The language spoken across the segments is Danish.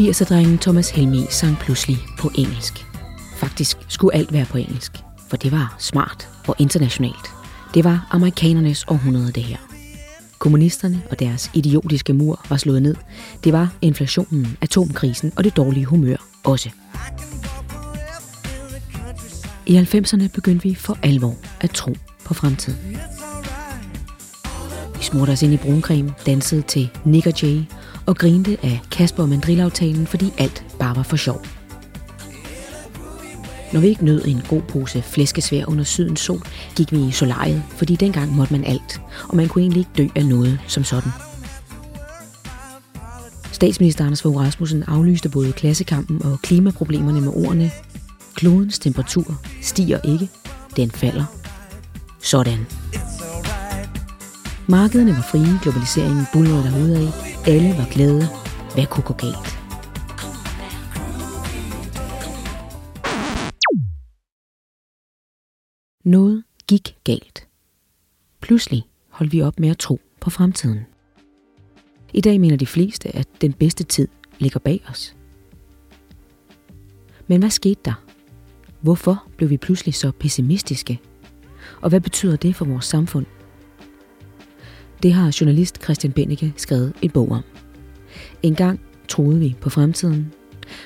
80'er-drengen Thomas Helmig sang pludselig på engelsk. Faktisk skulle alt være på engelsk, for det var smart og internationalt. Det var amerikanernes århundrede, det her. Kommunisterne og deres idiotiske mur var slået ned. Det var inflationen, atomkrisen og det dårlige humør også. I 90'erne begyndte vi for alvor at tro på fremtiden. Vi smurte os ind i bruncreme, dansede til Nik & Jay og grinte af Kasper og mandrilaftalen, fordi alt bare var for sjov. Når vi ikke nød en god pose flæskesvær under sydens sol, gik vi i solariet, fordi dengang måtte man alt, og man kunne egentlig ikke dø af noget som sådan. Statsminister Anders Fogh Rasmussen aflyste både klassekampen og klimaproblemerne med ordene: klodens temperatur stiger ikke, den falder. Sådan. Markederne var frie, globaliseringen bullerede derudad, alle var glade. Hvad kunne gå galt? Noget gik galt. Pludselig holdt vi op med at tro på fremtiden. I dag mener de fleste, at den bedste tid ligger bag os. Men hvad skete der? Hvorfor blev vi pludselig så pessimistiske? Og hvad betyder det for vores samfund? Det har journalist Christian Bennike skrevet en bog om. En gang troede vi på fremtiden.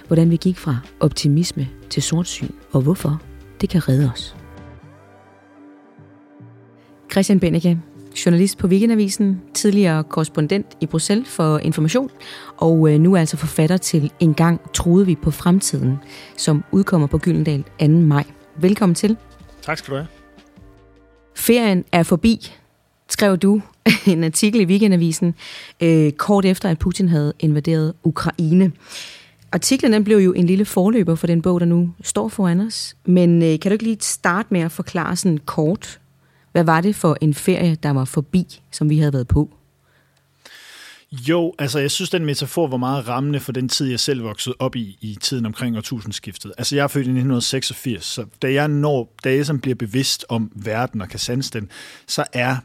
Hvordan vi gik fra optimisme til sortsyn, og hvorfor det kan redde os. Christian Bennike, journalist på Weekendavisen, tidligere korrespondent i Bruxelles for Information, og nu altså forfatter til En gang troede vi på fremtiden, som udkommer på Gyldendal 2. maj. Velkommen til. Tak skal du have. Ferien er forbi, skrev du en artikel i Weekendavisen, kort efter at Putin havde invaderet Ukraine. Artiklen den blev jo en lille forløber for den bog, der nu står foran os, men kan du ikke lige starte med at forklare sådan kort, hvad var det for en ferie, der var forbi, som vi havde været på? Jo, altså jeg synes, den metafor var meget rammende for den tid, jeg selv voksede op i tiden omkring årtusindskiftet. Altså jeg er født i 1986, så da jeg som bliver bevidst om verden og kan sanse den, så er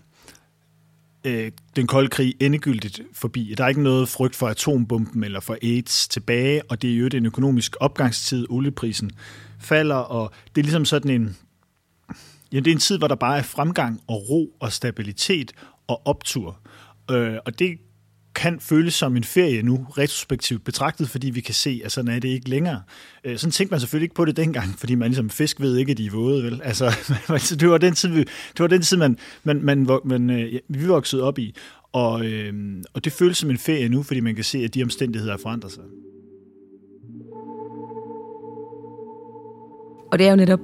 den kolde krig endegyldigt forbi. Der er ikke noget frygt for atombomben eller for AIDS tilbage, og det er jo den økonomiske opgangstid, olieprisen falder, og det er ligesom sådan en... Ja, det er en tid, hvor der bare er fremgang og ro og stabilitet og optur. Og det kan føles som en ferie nu, retrospektivt betragtet, fordi vi kan se, at sådan er det ikke længere. Sådan tænkte man selvfølgelig ikke på det dengang, fordi man ligesom fisk ved ikke, at de er våde, vel? Altså, det var den tid, vi voksede op i. Og det føles som en ferie nu, fordi man kan se, at de omstændigheder forandrer sig. Og det er jo netop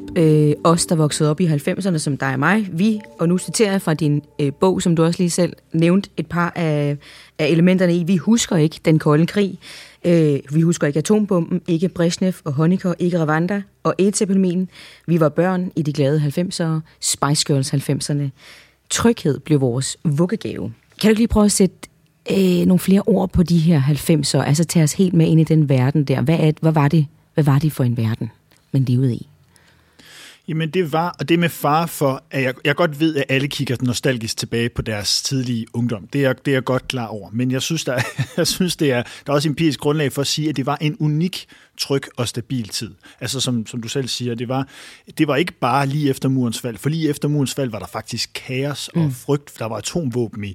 os, der voksede op i 90'erne, som dig og mig, vi, og nu citerer jeg fra din bog, som du også lige selv nævnte et par af elementerne i. Vi husker ikke den kolde krig, vi husker ikke atombomben, ikke Brezhnev og Honecker, ikke Ravanda og AIDS-epidemien. Vi var børn i de glade 90'ere, Spice Girls 90'erne. Tryghed blev vores vuggegave. Kan du lige prøve at sætte nogle flere ord på de her 90'ere, altså tage os helt med ind i den verden der. Hvad var det for en verden, man levede i? Jamen det var, og det med fare for, at jeg godt ved, at alle kigger nostalgisk tilbage på deres tidlige ungdom. Det er jeg godt klar over. Men jeg synes, der er også empirisk grundlag for at sige, at det var en unik, tryg og stabil tid. Altså som du selv siger, det var ikke bare lige efter murens fald, for lige efter murens fald var der faktisk kaos og frygt. Der var atomvåben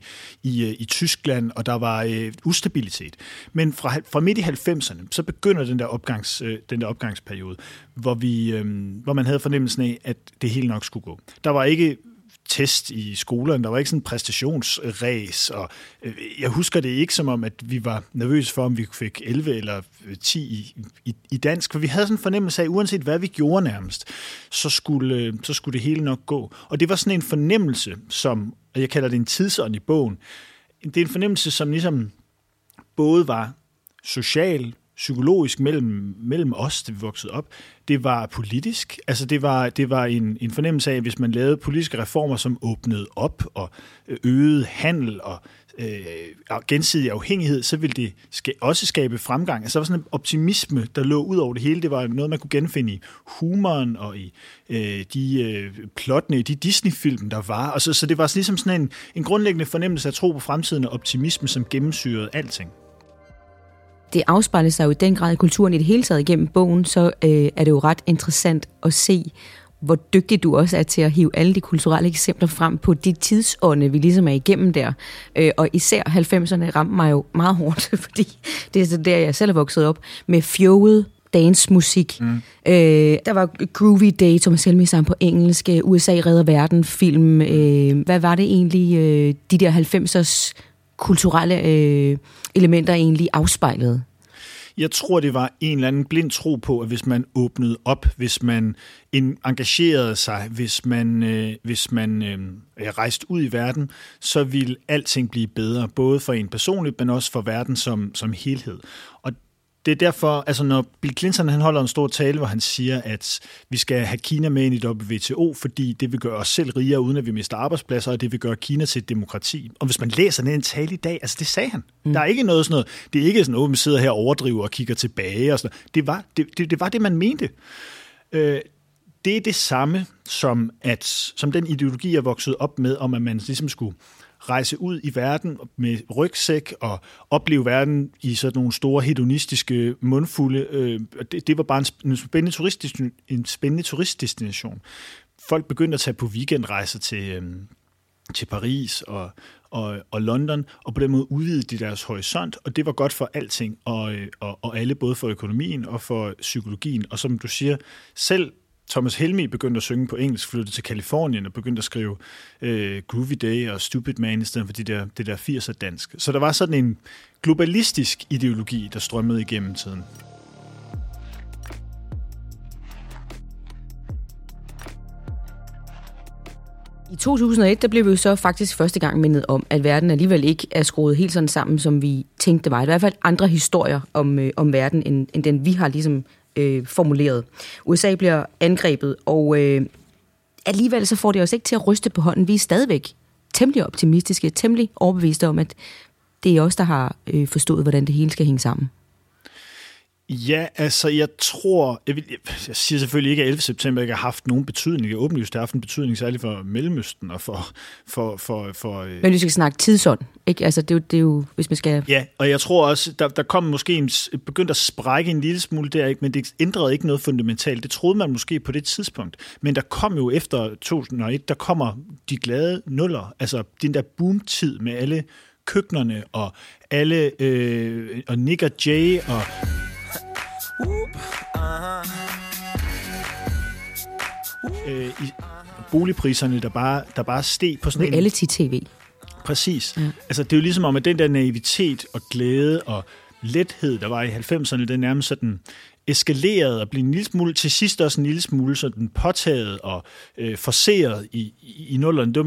i Tyskland, og der var ustabilitet. Men fra midt i 90'erne, så begynder den der opgangsperiode, hvor man havde fornemmelsen af, at det hele nok skulle gå. Der var ikke test i skolerne, der var ikke sådan en præstationsræs, og jeg husker det ikke som om, at vi var nervøse for, om vi fik 11 eller 10 i dansk, for vi havde sådan en fornemmelse af, at uanset hvad vi gjorde nærmest, så skulle det hele nok gå. Og det var sådan en fornemmelse, som, og jeg kalder det en tidsånd i bogen, det er en fornemmelse, som ligesom både var social, psykologisk mellem os, det vi voksede op. Det var politisk, altså det var en fornemmelse af, at hvis man lavede politiske reformer, som åbnede op og øgede handel og gensidig afhængighed, så ville det også skabe fremgang. Altså der var sådan en optimisme, der lå ud over det hele. Det var noget, man kunne genfinde i humoren og i de plottene, de Disney-film, der var. Og så det var ligesom sådan en grundlæggende fornemmelse af tro på fremtiden og optimisme, som gennemsyrede alting. det afspejler sig jo i den grad i kulturen i det hele taget igennem bogen, så er det jo ret interessant at se, hvor dygtig du også er til at hive alle de kulturelle eksempler frem på de tidsånde, vi ligesom er igennem der. Og især 90'erne ramte mig jo meget hårdt, fordi det er så der, jeg selv er vokset op, med fjollet dancemusik. Mm. Der var Groovy Day, Thomas Helmig sang på engelsk, USA redder verden, film. Hvad var det egentlig, de der 90'ers kulturelle elementer egentlig afspejlede? Jeg tror, det var en eller anden blind tro på, at hvis man åbnede op, hvis man engagerede sig, hvis man rejste ud i verden, så ville alting blive bedre, både for en personligt, men også for verden som helhed. Og det er derfor, altså når Bill Clinton han holder en stor tale, hvor han siger, at vi skal have Kina med ind i WTO, fordi det vil gøre os selv rigere, uden at vi mister arbejdspladser, og det vil gøre Kina til et demokrati. Og hvis man læser den tale i dag, altså det sagde han. Mm. Der er ikke noget sådan noget, det er ikke sådan noget, man sidder her og overdriver og kigger tilbage og sådan noget. Det var det, man mente. Det er det samme som, som den ideologi er vokset op med, om at man ligesom skulle rejse ud i verden med rygsæk og opleve verden i sådan nogle store hedonistiske mundfulde. Det var bare en spændende turistdestination. Folk begyndte at tage på weekendrejser til Paris og London, og på den måde udvidede de deres horisont, og det var godt for alting og alle, både for økonomien og for psykologien. Og som du siger, selv Thomas Helmig begyndte at synge på engelsk, flyttede til Californien og begyndte at skrive Groovy Day og Stupid Man i stedet for det der 80'er dansk. Så der var sådan en globalistisk ideologi, der strømmede igennem tiden. I 2001 der blev vi jo så faktisk første gang mindet om, at verden alligevel ikke er skruet helt sådan sammen, som vi tænkte det var. I hvert fald andre historier om verden, end den vi har ligesom formuleret. USA bliver angrebet, og alligevel så får det også ikke til at ryste på hånden. Vi er stadigvæk temmelig optimistiske, temmelig overbeviste om, at det er os, der har forstået, hvordan det hele skal hænge sammen. Ja, altså jeg siger selvfølgelig ikke, at 11. september ikke har haft nogen betydning. Åbenlyst har haft en betydning, særligt for Mellemøsten og for men vi skal snakke tidsånd, ikke? Altså det er jo, hvis man skal... Ja, og jeg tror også, der kom måske begyndte at sprække en lille smule der, ikke? Men det ændrede ikke noget fundamentalt. Det troede man måske på det tidspunkt. Men der kom jo efter 2001, der kommer de glade nuller. Altså den der boomtid med alle køkkenerne og alle og Nik & Jay og... boligpriserne, der bare steg på sådan en... Reality-tv. Præcis. Ja. Altså, det er jo ligesom om, at den der naivitet og glæde og lethed, der var i 90'erne, den nærmest sådan eskalerede og blev en lille smule, til sidst også en lille smule sådan påtaget og forseret i nullerne. Det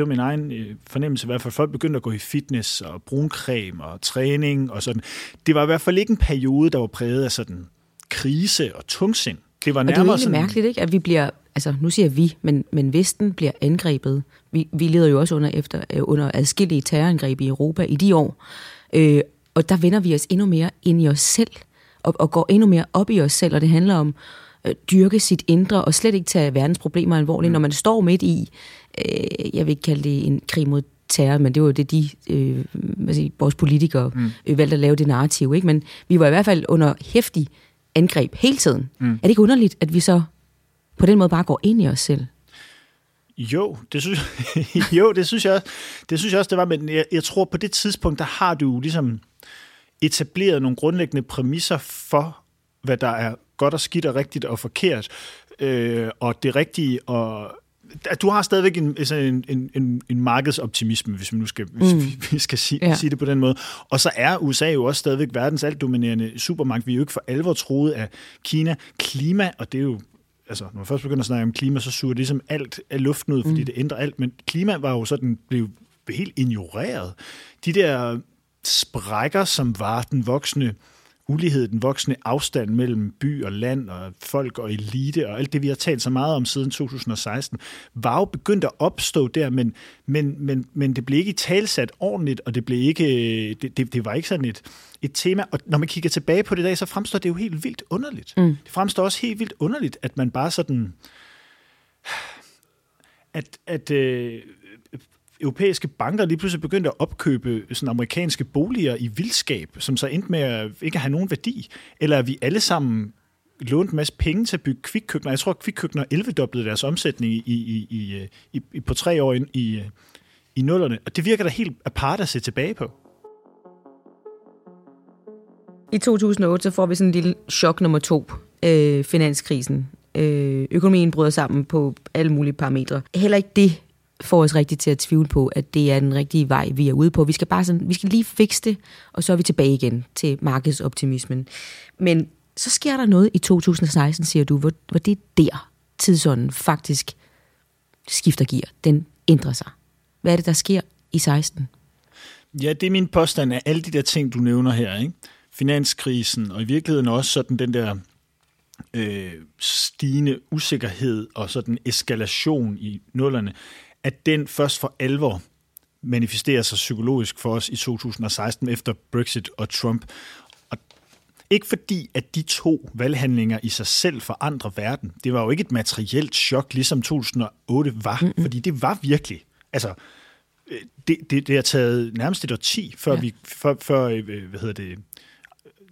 var min egen fornemmelse i hvert fald. Folk begyndte at gå i fitness og bruncreme og træning og sådan. Det var i hvert fald ikke en periode, der var præget af sådan krise og tungsind. Det var nærmere, og det er jo sådan... mærkeligt, ikke? At vi bliver, altså nu siger vi, men Vesten bliver angrebet. Vi leder jo også under adskillige terrorangreb i Europa i de år, og der vender vi os endnu mere ind i os selv, og går endnu mere op i os selv, og det handler om at dyrke sit indre, og slet ikke tage verdens problemer alvorligt, når man står midt i, jeg vil ikke kalde det en krig mod terror, men det var jo det, vores politikere valgte at lave det narrativ, ikke? Men vi var i hvert fald under heftig angreb hele tiden. Mm. Er det ikke underligt, at vi så på den måde bare går ind i os selv? Jo, det synes jeg også, det var, men jeg tror på det tidspunkt, der har du ligesom etableret nogle grundlæggende præmisser for, hvad der er godt og skidt og rigtigt og forkert, og det rigtige, og du har stadigvæk en markedsoptimisme, hvis man nu skal, sige det på den måde. Og så er USA jo også stadigvæk verdens altdominerende supermagt. Vi er jo ikke for alvor troet af Kina. Klima, og det er jo, altså når man først begynder at snakke om klima, så suger det ligesom alt af luften ud, fordi det ændrer alt. Men klima var jo sådan, blev helt ignoreret. De der sprækker, som var den voksne ulighed, den voksne afstand mellem by og land og folk og elite og alt det, vi har talt så meget om siden 2016, var jo begyndt at opstå der, men det blev ikke italesat ordentligt, og det blev ikke, det var ikke sådan et tema. Og når man kigger tilbage på det i dag, så fremstår det jo helt vildt underligt. Mm. Det fremstår også helt vildt underligt, at man bare sådan... europæiske banker lige pludselig begyndte at opkøbe sådan amerikanske boliger i vildskab, som så endte med at ikke have nogen værdi, eller at vi alle sammen lånte en masse penge til at bygge kvikkøkkener. Jeg tror, at kvikkøkkener 11-doblede deres omsætning på 3 år i nullerne, og det virker da helt apart at se tilbage på. I 2008 så får vi sådan en lille chok nummer 2, finanskrisen. Økonomien bryder sammen på alle mulige parametre. Heller ikke det får os rigtigt til at tvivle på, at det er den rigtige vej, vi er ude på. Vi skal lige fikse det, og så er vi tilbage igen til markedsoptimismen. Men så sker der noget i 2016, siger du, hvor det er der tidsånden faktisk skifter gear. Den ændrer sig. Hvad er det, der sker i 16? Ja, det er min påstand af alle de der ting, du nævner her, ikke? Finanskrisen, og i virkeligheden også sådan den der stigende usikkerhed og sådan eskalation i nullerne, at den først for alvor manifesterer sig psykologisk for os i 2016 efter Brexit og Trump. Og ikke fordi, at de to valghandlinger i sig selv forandrer verden. Det var jo ikke et materielt chok, ligesom 2008 var, fordi det var virkelig. Altså, det har taget nærmest et årti, før vi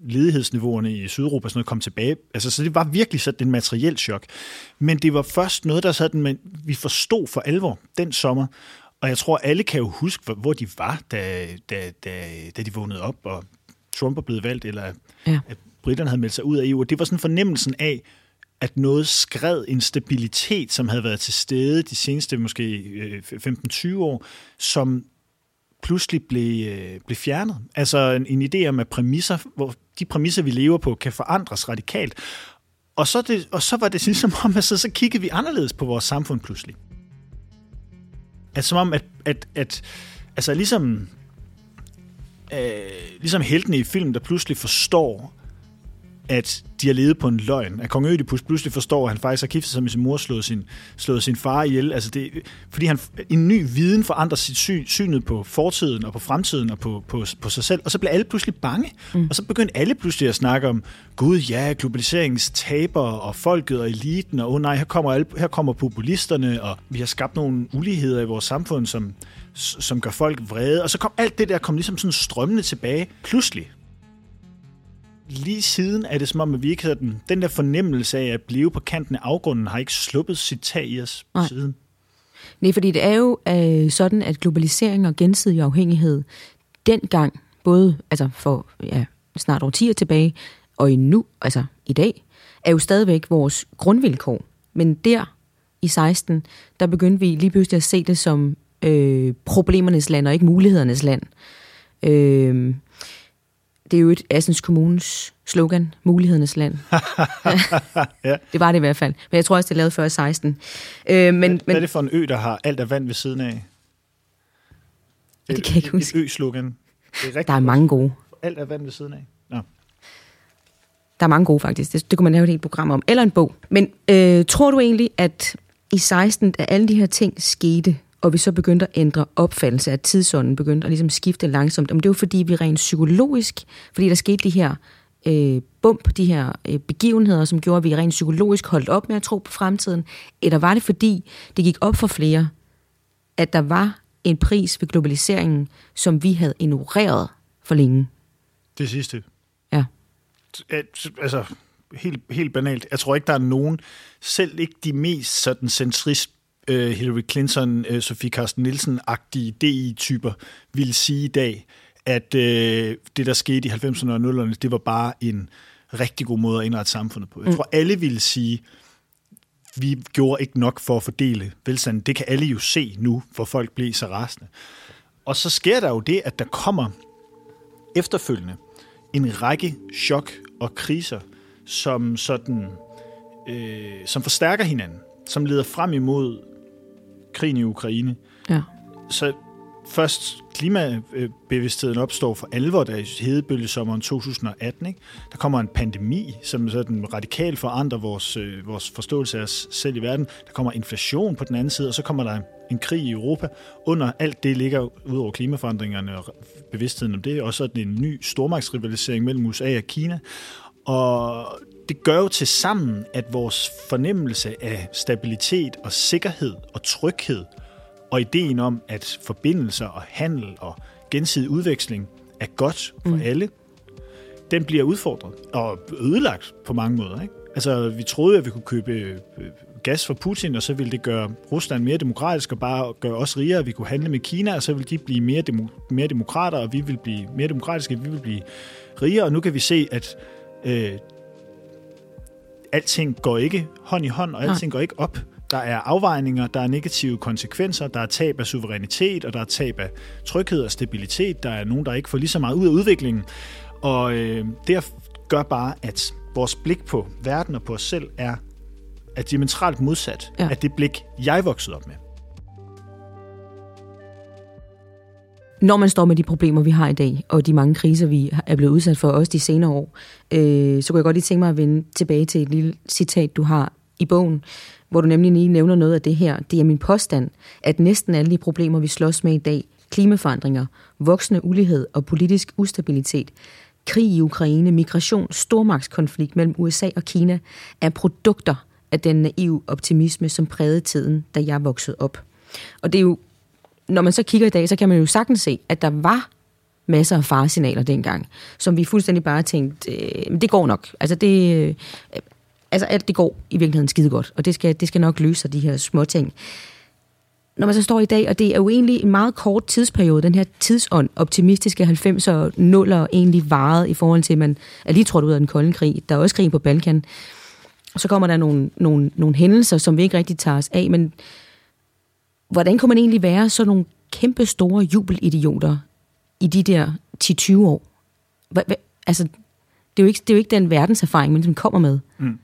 ledighedsniveauerne i Sydeuropa sådan noget kom tilbage. Altså, så det var virkelig sådan en materiel chok. Men det var først noget, der sådan, vi forstod for alvor den sommer. Og jeg tror, alle kan jo huske, hvor de var, da de vågnede op, og Trump er blevet valgt, eller at briterne havde meldt sig ud af EU. Og det var sådan fornemmelsen af, at noget skred en stabilitet, som havde været til stede de seneste måske 15-20 år, som pludselig blev fjernet. Altså en idé om, at præmisser, hvor de præmisser, vi lever på, kan forandres radikalt. Og så var det ligesom om, at så kiggede vi anderledes på vores samfund pludselig. Altså som om, at altså ligesom heltene i film, der pludselig forstår, at de har levet på en løgn. At kong Ødipus pludselig forstår, at han faktisk har giftet sig med sin mor og slået sin far ihjel. Altså det, fordi en ny viden forandrer sit synet på fortiden og på fremtiden og på sig selv. Og så bliver alle pludselig bange. Og så begyndte alle pludselig at snakke om, gud ja, globaliseringens taber og folket og eliten. Og nej, her kommer populisterne, og vi har skabt nogle uligheder i vores samfund, som gør folk vrede. Og så kom alt det der ligesom sådan strømmende tilbage pludselig. Lige siden er det som om, at vi ikke havde den der fornemmelse af at blive på kanten af afgrunden, har ikke sluppet sit tag i os siden. Nej, fordi det er jo sådan, at globalisering og gensidig afhængighed dengang, både altså for snart årtier tilbage og endnu, altså i dag, er jo stadigvæk vores grundvilkår. Men der i 16, der begyndte vi lige pludselig at se det som problemernes land og ikke mulighedernes land. Det er jo et Assens Kommunes slogan, mulighedernes land. Ja. Det var det i hvert fald. Men jeg tror også, det er lavet før 16. Hvad er det for en ø, der har alt af vand ved siden af? Det kan jeg ikke huske. Et ø-slogan. Det er der er mange gode. Alt af vand ved siden af. Nå. Der er mange gode, faktisk. Det kunne man lave et helt program om. Eller en bog. Men tror du egentlig, at i 16, da alle de her ting skete, og vi så begyndte at ændre opfattelse af tidsånden, begyndte at ligesom skifte langsomt. Men det var fordi, vi rent psykologisk, fordi der skete de her de her begivenheder, som gjorde, at vi rent psykologisk holdt op med at tro på fremtiden. Eller var det fordi, det gik op for flere, at der var en pris ved globaliseringen, som vi havde ignoreret for længe? Det sidste. Ja. Altså, helt banalt. Jeg tror ikke, der er nogen, selv ikke de mest sådan centrist Hillary Clinton, Sofie Carsten Nielsen-agtige DI-typer ville sige i dag, at det, der skete i 90'erne og 00'erne, det var bare en rigtig god måde at indrette samfundet på. Jeg tror, alle ville sige, vi gjorde ikke nok for at fordele velstanden. Det kan alle jo se nu, hvor folk blev så rasende. Og så sker der jo det, at der kommer efterfølgende en række chok og kriser, som forstærker hinanden, som leder frem imod krigen i Ukraine. Ja. Så først klimabevidstheden opstår for alvor, der i hedebølgesommeren 2018. Ikke? Der kommer en pandemi, som sådan radikalt forandrer vores forståelse af os selv i verden. Der kommer inflation på den anden side, og så kommer der en krig i Europa. Under alt det ligger ud over klimaforandringerne og bevidstheden om det, og så er det en ny stormagtsrivalisering mellem USA og Kina. Og det gør jo til sammen, at vores fornemmelse af stabilitet og sikkerhed og tryghed Og ideen om, at forbindelser og handel og gensidig udveksling er godt for alle, den bliver udfordret og ødelagt på mange måder, ikke? Altså, vi troede, at vi kunne købe gas fra Putin, og så ville det gøre Rusland mere demokratisk og bare gøre os rigere. Vi kunne handle med Kina, og så ville de blive mere demokrater, og vi ville blive mere demokratiske, vi ville blive rigere. Og nu kan vi se, at alting går ikke hånd i hånd, og alting går ikke op. Der er afvejninger, der er negative konsekvenser, der er tab af suverænitet, og der er tab af tryghed og stabilitet. Der er nogen, der ikke får lige så meget ud af udviklingen. Og det gør bare, at vores blik på verden og på os selv er at diametralt modsat af det blik, jeg voksede op med. Når man står med de problemer, vi har i dag, og de mange kriser, vi er blevet udsat for også de senere år, så kunne jeg godt lige tænke mig at vende tilbage til et lille citat, du har i bogen, hvor du nemlig lige nævner noget af det her. Det er min påstand, at næsten alle de problemer, vi slås med i dag, klimaforandringer, voksende ulighed og politisk ustabilitet, krig i Ukraine, migration, stormagtskonflikt mellem USA og Kina, er produkter af den naive optimisme, som prægede tiden, da jeg voksede op. Og det er jo, når man så kigger i dag, så kan man jo sagtens se, at der var masser af faresignaler dengang, som vi fuldstændig bare tænkte, det går nok. Altså alt det går i virkeligheden skide godt, og det skal nok løse sig, de her små ting. Når man så står i dag, og det er jo egentlig en meget kort tidsperiode, den her tidsånd, optimistiske 90'er og 0'er egentlig varede i forhold til, at man er lige trådt ud af den kolde krig. Der er også krig på Balkan. Og så kommer der nogle hændelser, som vi ikke rigtig tager os af, men hvordan kan man egentlig være sådan nogle kæmpe store jubelidioter i de der 10-20 år? Altså, det er jo ikke den verdenserfaring, man kommer med. Mm.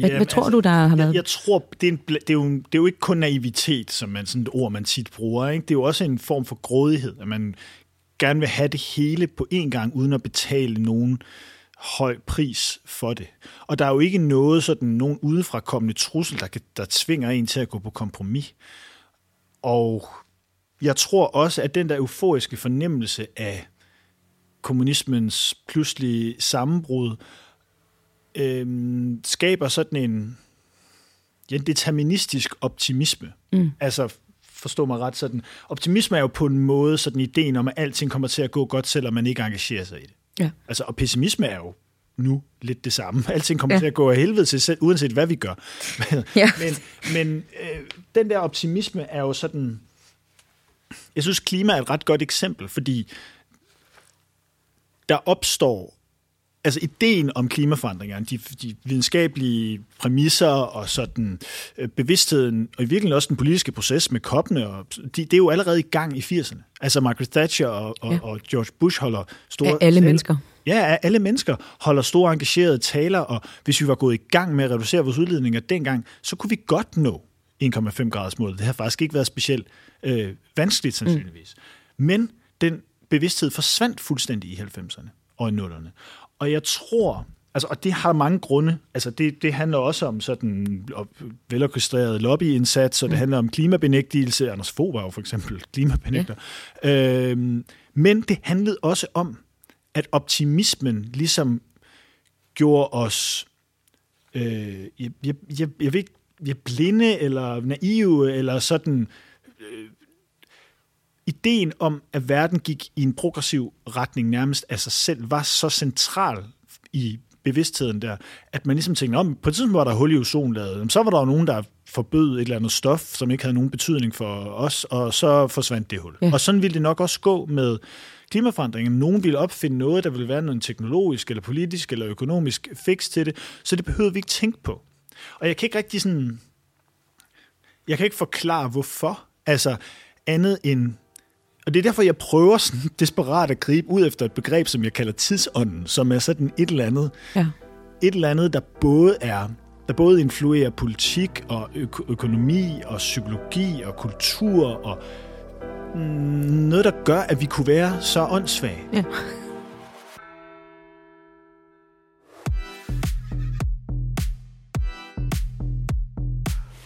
Hvad tror du, der har været? Jeg tror, det er jo ikke kun naivitet, som man, sådan et ord, man tit bruger. Ikke? Det er jo også en form for grådighed, at man gerne vil have det hele på én gang, uden at betale nogen høj pris for det. Og der er jo ikke noget sådan, nogen udefrakommende trussel, der tvinger en til at gå på kompromis. Og jeg tror også, at den der euforiske fornemmelse af kommunismens pludselige sammenbrud, skaber sådan en deterministisk optimisme. Mm. Altså, forstå mig ret, sådan, optimisme er jo på en måde sådan ideen om, at alting kommer til at gå godt, selvom man ikke engagerer sig i det. Ja. Altså, og pessimisme er jo nu lidt det samme. Alting kommer til at gå af helvede til selv, uanset hvad vi gør. Men den der optimisme er jo sådan... Jeg synes, klima er et ret godt eksempel, fordi der opstår... Altså ideen om klimaforandringerne, de videnskabelige præmisser og sådan bevidstheden, og i virkeligheden også den politiske proces med COP'ene, det er jo allerede i gang i 80'erne. Altså Margaret Thatcher og George Bush holder store... Af alle mennesker holder store engagerede taler, og hvis vi var gået i gang med at reducere vores udledninger dengang, så kunne vi godt nå 1,5 graders målet. Det har faktisk ikke været specielt vanskeligt sandsynligvis. Mm. Men den bevidsthed forsvandt fuldstændig i 90'erne og i 0'erne. Og jeg tror, altså, og det har mange grunde, altså det handler også om sådan velorkestreret lobbyindsats, og det handler om klimabenægtelse. Anders Fogh var jo for eksempel klimabenægter. Ja. Men det handlede også om, at optimismen ligesom gjorde os, jeg ved ikke, blinde eller naive, eller sådan... Ideen om, at verden gik i en progressiv retning nærmest af sig selv, var så central i bevidstheden der, at man ligesom tænkte, på et tidspunkt var der hul i ozonlaget, så var der jo nogen, der forbød et eller andet stof, som ikke havde nogen betydning for os, og så forsvandt det hul. Ja. Og sådan ville det nok også gå med klimaforandringen. Nogen ville opfinde noget, der ville være noget teknologisk, eller politisk, eller økonomisk fix til det, så det behøvede vi ikke tænke på. Og jeg kan ikke forklare, hvorfor. Altså, andet end... Og det er derfor, jeg prøver sådan desperat at gribe ud efter et begreb, som jeg kalder tidsånden, som er sådan et eller andet, der både influerer politik og økonomi og psykologi og kultur og noget, der gør, at vi kunne være så åndssvage. Ja.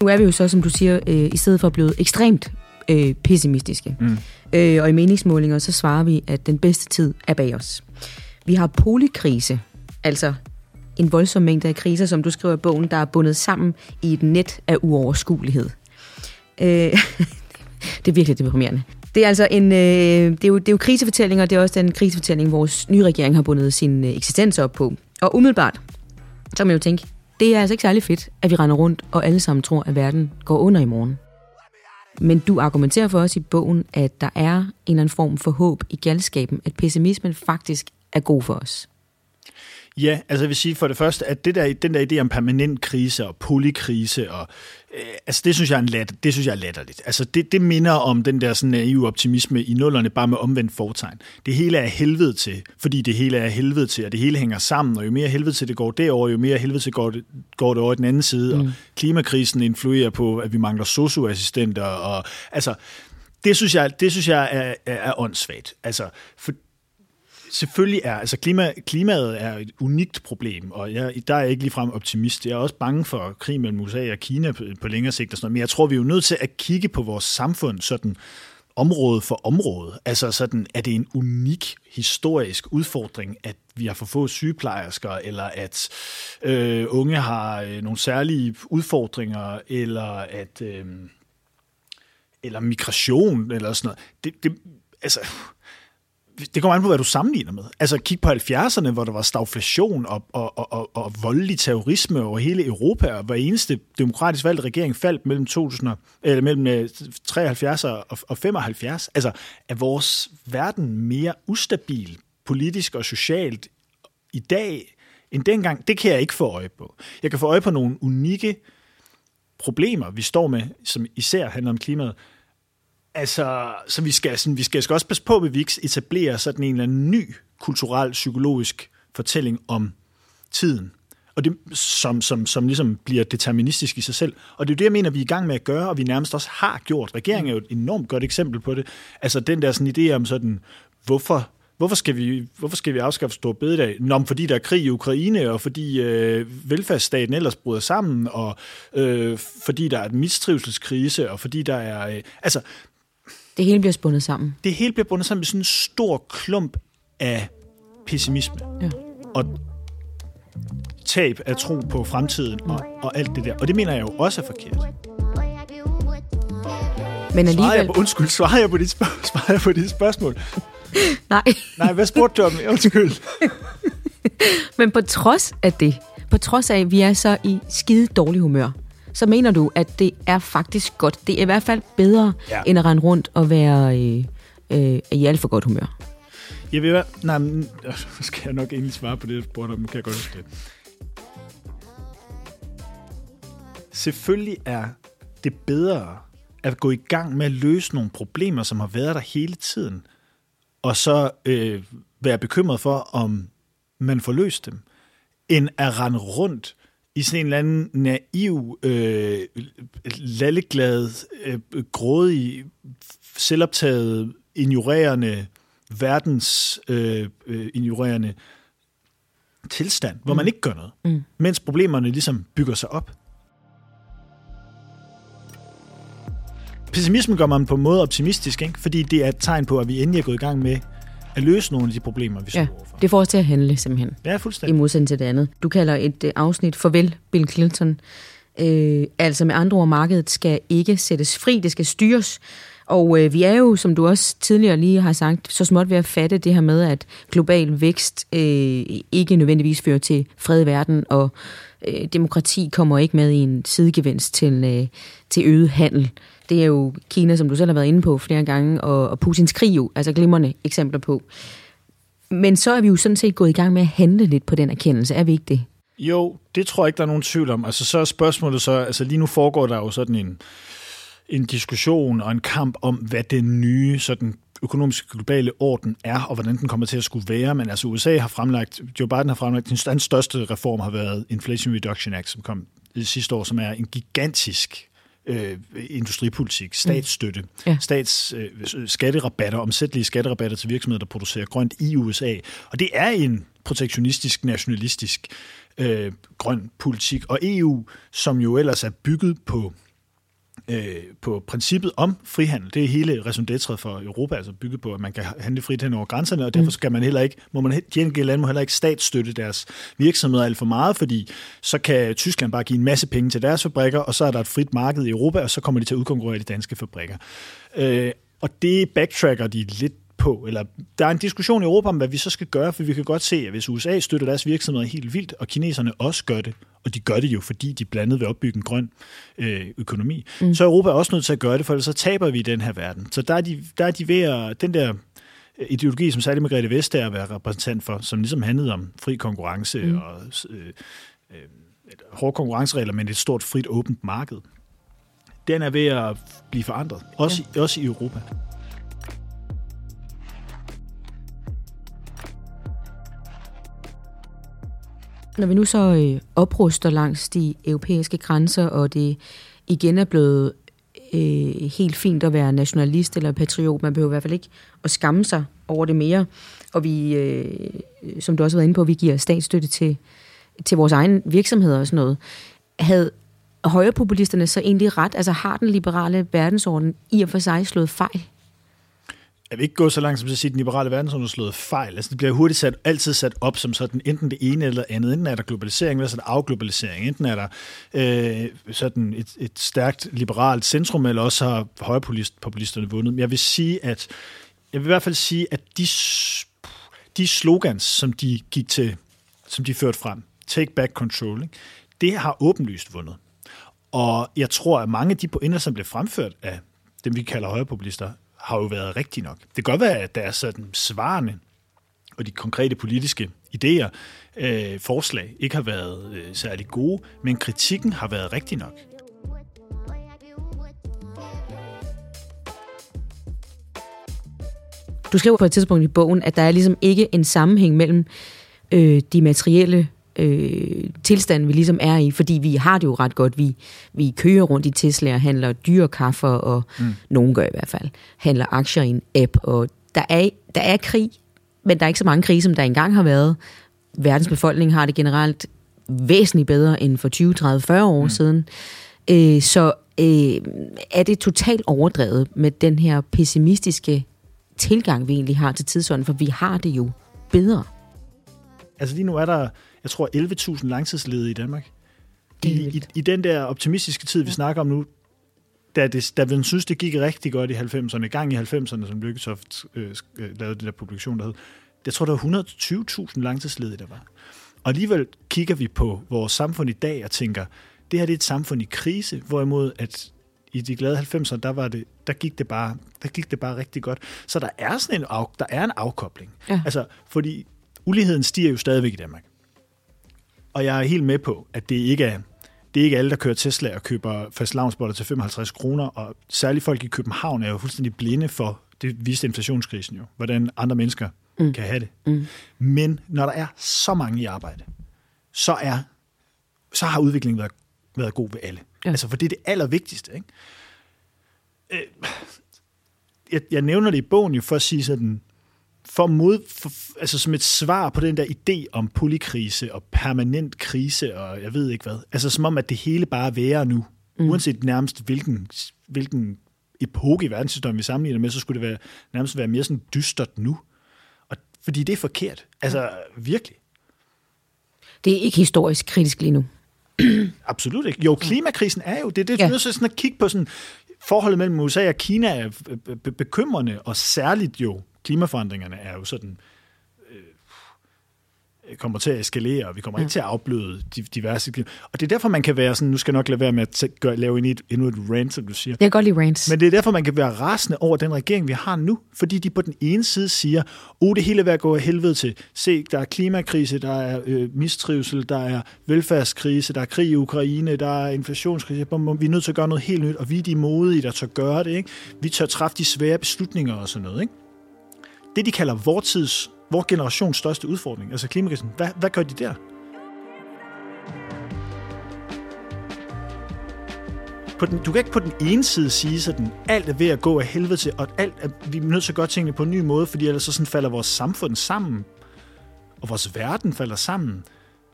Nu er vi jo så, som du siger, i stedet for blevet ekstremt pessimistiske. Og i meningsmålinger så svarer vi, at den bedste tid er bag os. Vi har polykrise, altså en voldsom mængde af kriser, som du skriver i bogen, der er bundet sammen i et net af uoverskuelighed. Det er virkelig deprimerende. Det er altså en, det er jo krisefortællinger, og det er også den krisefortælling, vores nye regering har bundet sin eksistens op på. Og umiddelbart, så må jeg jo tænke, det er altså ikke særlig fedt, at vi render rundt og alle sammen tror, at verden går under i morgen. Men du argumenterer for os i bogen, at der er en eller anden form for håb i galskaben, at pessimismen faktisk er god for os. Ja, altså jeg vil sige for det første, at den der idé om permanent krise og polykrise og altså det synes jeg er latterligt. Altså det minder om den der sådan EU-optimisme i nullerne, bare med omvendt fortegn. Det hele er helvede til, fordi det hele er helvede til, og det hele hænger sammen, og jo mere helvede til det går derover, jo mere helvede til går det over i den anden side, og klimakrisen influerer på, at vi mangler sosu-assistenter, og altså det synes jeg er åndssvagt. Altså for selvfølgelig er, altså klimaet er et unikt problem, og der er jeg ikke ligefrem optimist. Jeg er også bange for krig mellem USA og Kina på længere sigt og sådan noget, men jeg tror, vi er jo nødt til at kigge på vores samfund sådan område for område. Altså sådan, er det en unik historisk udfordring, at vi har for få sygeplejersker, eller at unge har nogle særlige udfordringer, eller at eller migration, eller sådan noget. Det altså... Det kommer an på, hvad du sammenligner med. Altså kig på 70'erne, hvor der var stagflation og voldelig terrorisme over hele Europa, og hver eneste demokratisk valgte regering faldt mellem 73 og 75. Altså er vores verden mere ustabil politisk og socialt i dag end dengang? Det kan jeg ikke få øje på. Jeg kan få øje på nogle unikke problemer, vi står med, som især handler om klimaet. Altså, så vi skal også passe på, at vi ikke etablerer sådan en eller anden ny kulturel, psykologisk fortælling om tiden, og det, som ligesom bliver deterministisk i sig selv. Og det er jo det, jeg mener, vi er i gang med at gøre, og vi nærmest også har gjort. Regeringen er jo et enormt godt eksempel på det. Altså den der sådan idé om sådan, hvorfor skal vi afskaffe store bededag? Nå, fordi der er krig i Ukraine, og fordi velfærdsstaten ellers bryder sammen, og fordi der er en mistrivselskrise, og fordi der er... altså, det hele bliver spundet sammen. Det hele bliver bundet sammen med sådan en stor klump af pessimisme. Ja. Og tab af tro på fremtiden og alt det der. Og det mener jeg jo også er forkert. Men alligevel... Svarer jeg på dit spørgsmål? Nej. Nej, hvad spurgte du om? Undskyld. Men på trods af det, på trods af, at vi er så i skide dårlig humør, så mener du, at det er faktisk godt. Det er i hvert fald bedre, end at rende rundt og være i alt for godt humør. Jeg vil være... Nej, men, skal jeg nok egentlig svare på det, jeg spurgte om. Nu kan jeg godt huske det. Selvfølgelig er det bedre at gå i gang med at løse nogle problemer, som har været der hele tiden, og så være bekymret for, om man får løst dem, end at rende rundt i sådan en eller anden naiv, lalleglad, grådig, selvoptaget, ignorerende, verdensignorerende tilstand, hvor man ikke gør noget, mens problemerne ligesom bygger sig op. Pessimismen gør man på en måde optimistisk, ikke? Fordi det er et tegn på, at vi endelig er gået i gang med at løse nogle af de problemer, vi står overfor. Det får os til at handle, simpelthen. Ja, fuldstændig. I modsætning til det andet. Du kalder et afsnit Farvel, Bill Clinton. Altså med andre ord, markedet skal ikke sættes fri, det skal styres. Og vi er jo, som du også tidligere lige har sagt, så småt ved at fatte det her med, at global vækst ikke nødvendigvis fører til fred i verden, og demokrati kommer ikke med i en sidegevinst til øget handel. Det er jo Kina, som du selv har været inde på flere gange, og Putins krig jo, altså glimrende eksempler på. Men så er vi jo sådan set gået i gang med at handle lidt på den erkendelse, er vi ikke det? Jo, det tror jeg ikke, der er nogen tvivl om. Altså så er spørgsmålet så, altså lige nu foregår der jo sådan en diskussion og en kamp om, hvad den nye sådan økonomiske globale orden er, og hvordan den kommer til at skulle være. Men altså USA har fremlagt, Joe Biden har fremlagt, den største reform har været Inflation Reduction Act, som kom sidste år, som er en gigantisk industripolitik, statsstøtte, skatterabatter, omsættelige skatterabatter til virksomheder, der producerer grønt i USA. Og det er en protektionistisk, nationalistisk grøn politik. Og EU, som jo ellers er bygget på på princippet om frihandel. Det er hele raison d'être for Europa, altså bygget på, at man kan handle frit hen over grænserne, og derfor skal man heller ikke, de enkelte lande må heller ikke statsstøtte deres virksomheder alt for meget, fordi så kan Tyskland bare give en masse penge til deres fabrikker, og så er der et frit marked i Europa, og så kommer de til at udkonkurrere de danske fabrikker. Og det backtracker de lidt på, eller der er en diskussion i Europa om, hvad vi så skal gøre, for vi kan godt se, at hvis USA støtter deres virksomheder helt vildt, og kineserne også gør det, og de gør det jo, fordi de blandt andet vil opbygge en grøn økonomi, så Europa er også nødt til at gøre det, for ellers så taber vi i den her verden. Så der er de ved at, den der ideologi, som særlig Margrethe Vestager var repræsentant for, som ligesom handlede om fri konkurrence og hårde konkurrenceregler, men et stort, frit, åbent marked, den er ved at blive forandret, også i Europa. Når vi nu så opruster langs de europæiske grænser, og det igen er blevet helt fint at være nationalist eller patriot, man behøver i hvert fald ikke at skamme sig over det mere, og vi, som du også har været inde på, vi giver statsstøtte til vores egne virksomheder og sådan noget. Havde højrepopulisterne så egentlig ret? Altså har den liberale verdensorden i og for sig slået fejl? Jeg vil ikke gå så langt som at sige, at den liberale verdensorden har slået fejl. Altså, det bliver hurtigt altid sat op som sådan, enten det ene eller andet. Enten er der globalisering, eller så er der afglobalisering. Enten er der sådan et stærkt liberalt centrum, eller også har højrepopulisterne vundet. Men jeg vil i hvert fald sige, at de slogans, som de gik til, som de førte frem, take back control, ikke? Det har åbenlyst vundet. Og jeg tror, at mange af de pointer, som blev fremført af dem, vi kalder højrepopulister, har jo været rigtigt nok. Det kan godt være, at der er sådan svarende og de konkrete politiske idéer, forslag, ikke har været særlig gode, men kritikken har været rigtig nok. Du skriver på et tidspunkt i bogen, at der er ligesom ikke en sammenhæng mellem de materielle tilstanden, vi ligesom er i, fordi vi har det jo ret godt. Vi kører rundt i Tesla og handler dyre kaffer, og nogen gør i hvert fald, handler aktier i en app, og der er krig, men der er ikke så mange krige, som der engang har været. Verdens befolkning har det generelt væsentligt bedre end for 20, 30, 40 år siden. Er det totalt overdrevet med den her pessimistiske tilgang, vi egentlig har til tidsånden, for vi har det jo bedre. Altså lige nu er der, jeg tror, 11.000 langtidsledige i Danmark. I den der optimistiske tid, vi snakker om nu, da man synes, det gik rigtig godt i 90'erne, gang i 90'erne, som Lykketoft lavede det der publikation, der hed, jeg tror, der var 120.000 langtidsledige, der var. Og alligevel kigger vi på vores samfund i dag og tænker, det her det er et samfund i krise, hvorimod at i de glade 90'erne, der gik det bare rigtig godt. Så der er en afkobling. Ja. Altså, fordi uligheden stiger jo stadigvæk i Danmark. Og jeg er helt med på, at det er ikke alle, der kører Tesla og køber fastelavnsboller til 55 kr. Og særligt folk i København er jo fuldstændig blinde for, det viste inflationskrisen jo, hvordan andre mennesker kan have det. Men når der er så mange i arbejde, så har udviklingen været god ved alle. Ja. Altså, for det er det allervigtigste, ikke? Jeg nævner det i bogen jo for at sige sådan, altså som et svar på den der idé om polykrise og permanent krise og jeg ved ikke hvad. Altså som om, at det hele bare er værre nu. Uanset nærmest hvilken epoke i verdenshistorien vi sammenligner med, så skulle det nærmest være mere sådan dystert nu. Og, fordi det er forkert. Altså virkelig. Det er ikke historisk kritisk lige nu. Absolut ikke. Jo, klimakrisen er jo det. Du er nødt til sådan at kigge på sådan, forholdet mellem USA og Kina er bekymrende, og særligt jo klimaforandringerne er jo sådan, kommer til at eskalere, og vi kommer ikke til at afbløde diverse. Og det er derfor, man kan være sådan, nu skal jeg nok lade være med at lave endnu et rant, som du siger. Jeg kan godt lide rants. Men det er derfor, man kan være rasende over den regering, vi har nu, fordi de på den ene side siger, det hele er ved at gå af helvede til. Se, der er klimakrise, der er mistrivsel, der er velfærdskrise, der er krig i Ukraine, der er inflationskrise. Vi er nødt til at gøre noget helt nyt, og vi er de modige, der tør gøre det, ikke? Vi tør træffe de svære beslutninger og sådan noget, ikke? Det, de kalder vor generations største udfordring, altså klimakrisen. Hvad gør de der? Du kan ikke på den ene side sige sådan, alt er ved at gå af helvede til, og vi er nødt til at gøre tingene på en ny måde, fordi ellers så sådan falder vores samfund sammen, og vores verden falder sammen.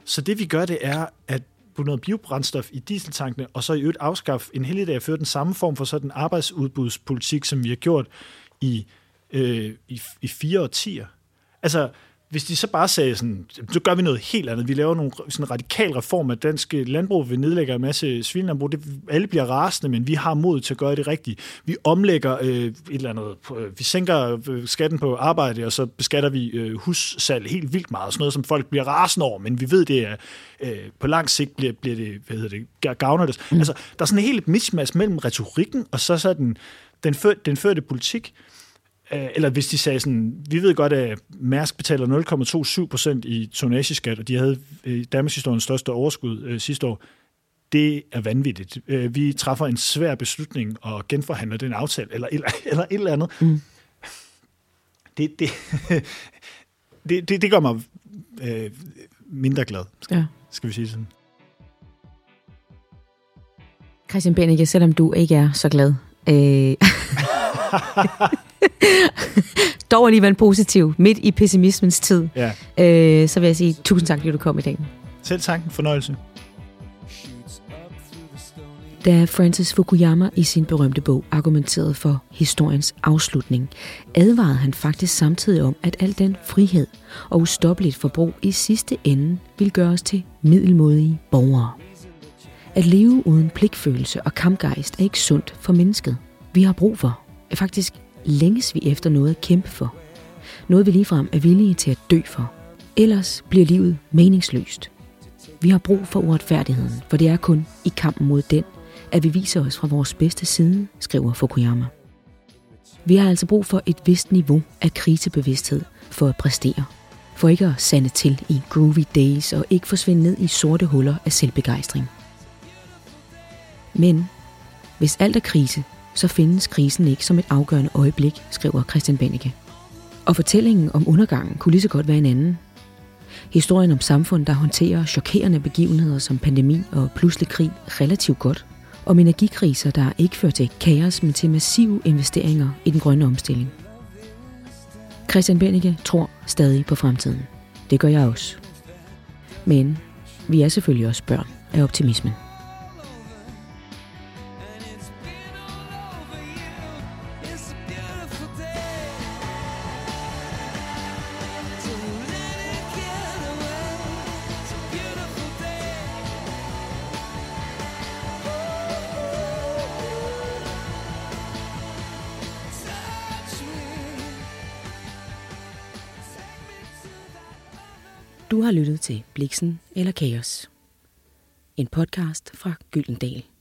Så det, vi gør, det er, at putte noget biobrændstof i dieseltankene, og så i øvrigt afskaffe en helligdag og føre den samme form for sådan arbejdsudbudspolitik, som vi har gjort i 4 årtier. Altså, hvis de så bare sagde sådan, så gør vi noget helt andet, vi laver nogle sådan radikale reformer af dansk landbrug, vi nedlægger en masse svinlandbrug, alle bliver rasende, men vi har mod til at gøre det rigtige. Vi omlægger et eller andet, vi sænker skatten på arbejde, og så beskatter vi hussalg helt vildt meget, sådan noget, som folk bliver rasende over, men vi ved, det er på lang sigt bliver det, hvad hedder det, gavner det. Altså, der er sådan et helt mismatch mellem retorikken, og så den førte politik. Eller hvis de sagde sådan, vi ved godt, at Mærsk betaler 0,27% i tonnageskat, og de havde danmarkshistoriens største overskud sidste år. Det er vanvittigt. Vi træffer en svær beslutning og genforhandler den aftale, eller et eller andet. Mm. Det gør mig mindre glad, skal vi sige sådan. Christian Bennike, selvom du ikke er så glad... dog alligevel positiv midt i pessimismens tid, så vil jeg sige tusind tak, fordi du kom i dag. Selv tak, fornøjelse. Da Francis Fukuyama i sin berømte bog argumenterede for historiens afslutning, advarede han faktisk samtidig om, at al den frihed og ustoppeligt forbrug i sidste ende ville gøre os til middelmådige borgere. At leve uden pligtfølelse og kampgejst er ikke sundt for mennesket. Vi har brug for, faktisk længes vi efter noget at kæmpe for. Noget vi ligefrem er villige til at dø for. Ellers bliver livet meningsløst. Vi har brug for uretfærdigheden, for det er kun i kampen mod den, at vi viser os fra vores bedste side, skriver Fukuyama. Vi har altså brug for et vist niveau af krisebevidsthed for at præstere. For ikke at sande til i groovy days og ikke forsvinde ned i sorte huller af selvbegejstring. Men hvis alt er krise, så findes krisen ikke som et afgørende øjeblik, skriver Christian Bennike. Og fortællingen om undergangen kunne lige så godt være en anden. Historien om samfund, der håndterer chokerende begivenheder som pandemi og pludselig krig relativt godt, om energikriser, der ikke fører til kaos, men til massive investeringer i den grønne omstilling. Christian Bennike tror stadig på fremtiden. Det gør jeg også. Men vi er selvfølgelig også børn af optimismen. Du har lyttet til Bliksen eller Kaos, en podcast fra Gyldendal.